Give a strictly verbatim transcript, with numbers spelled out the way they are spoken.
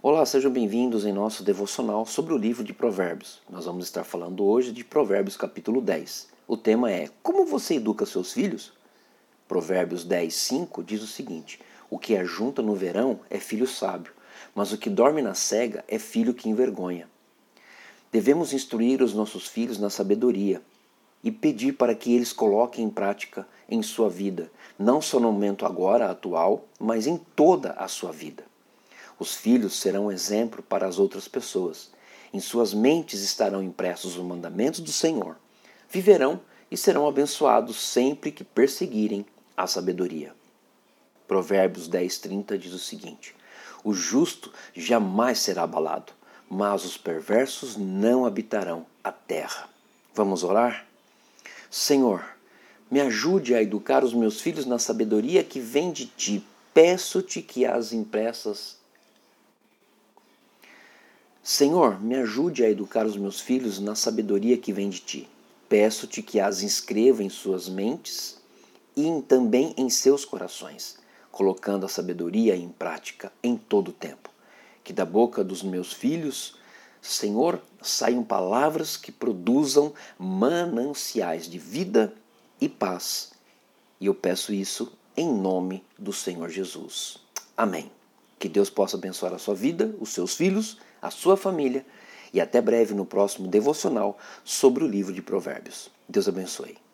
Olá, sejam bem-vindos em nosso devocional sobre o livro de Provérbios. Nós vamos estar falando hoje de Provérbios capítulo dez. O tema é: como você educa seus filhos? Provérbios dez, cinco diz o seguinte: o que ajunta no verão é filho sábio, mas o que dorme na cega é filho que envergonha. Devemos instruir os nossos filhos na sabedoria e pedir para que eles coloquem em prática em sua vida, não só no momento agora, atual, mas em toda a sua vida. Os filhos serão exemplo para as outras pessoas. Em suas mentes estarão impressos os mandamentos do Senhor. Viverão e serão abençoados sempre que perseguirem a sabedoria. Provérbios dez, trinta diz o seguinte: o justo jamais será abalado, mas os perversos não habitarão a terra. Vamos orar? Senhor, me ajude a educar os meus filhos na sabedoria que vem de Ti. Peço-te que as impressas Senhor, me ajude a educar os meus filhos na sabedoria que vem de Ti. Peço-te que as inscreva em suas mentes e em, também em seus corações, colocando a sabedoria em prática em todo o tempo. Que da boca dos meus filhos, Senhor, saiam palavras que produzam mananciais de vida e paz. E eu peço isso em nome do Senhor Jesus. Amém. Que Deus possa abençoar a sua vida, os seus filhos, a sua família, e até breve no próximo devocional sobre o livro de Provérbios. Deus abençoe.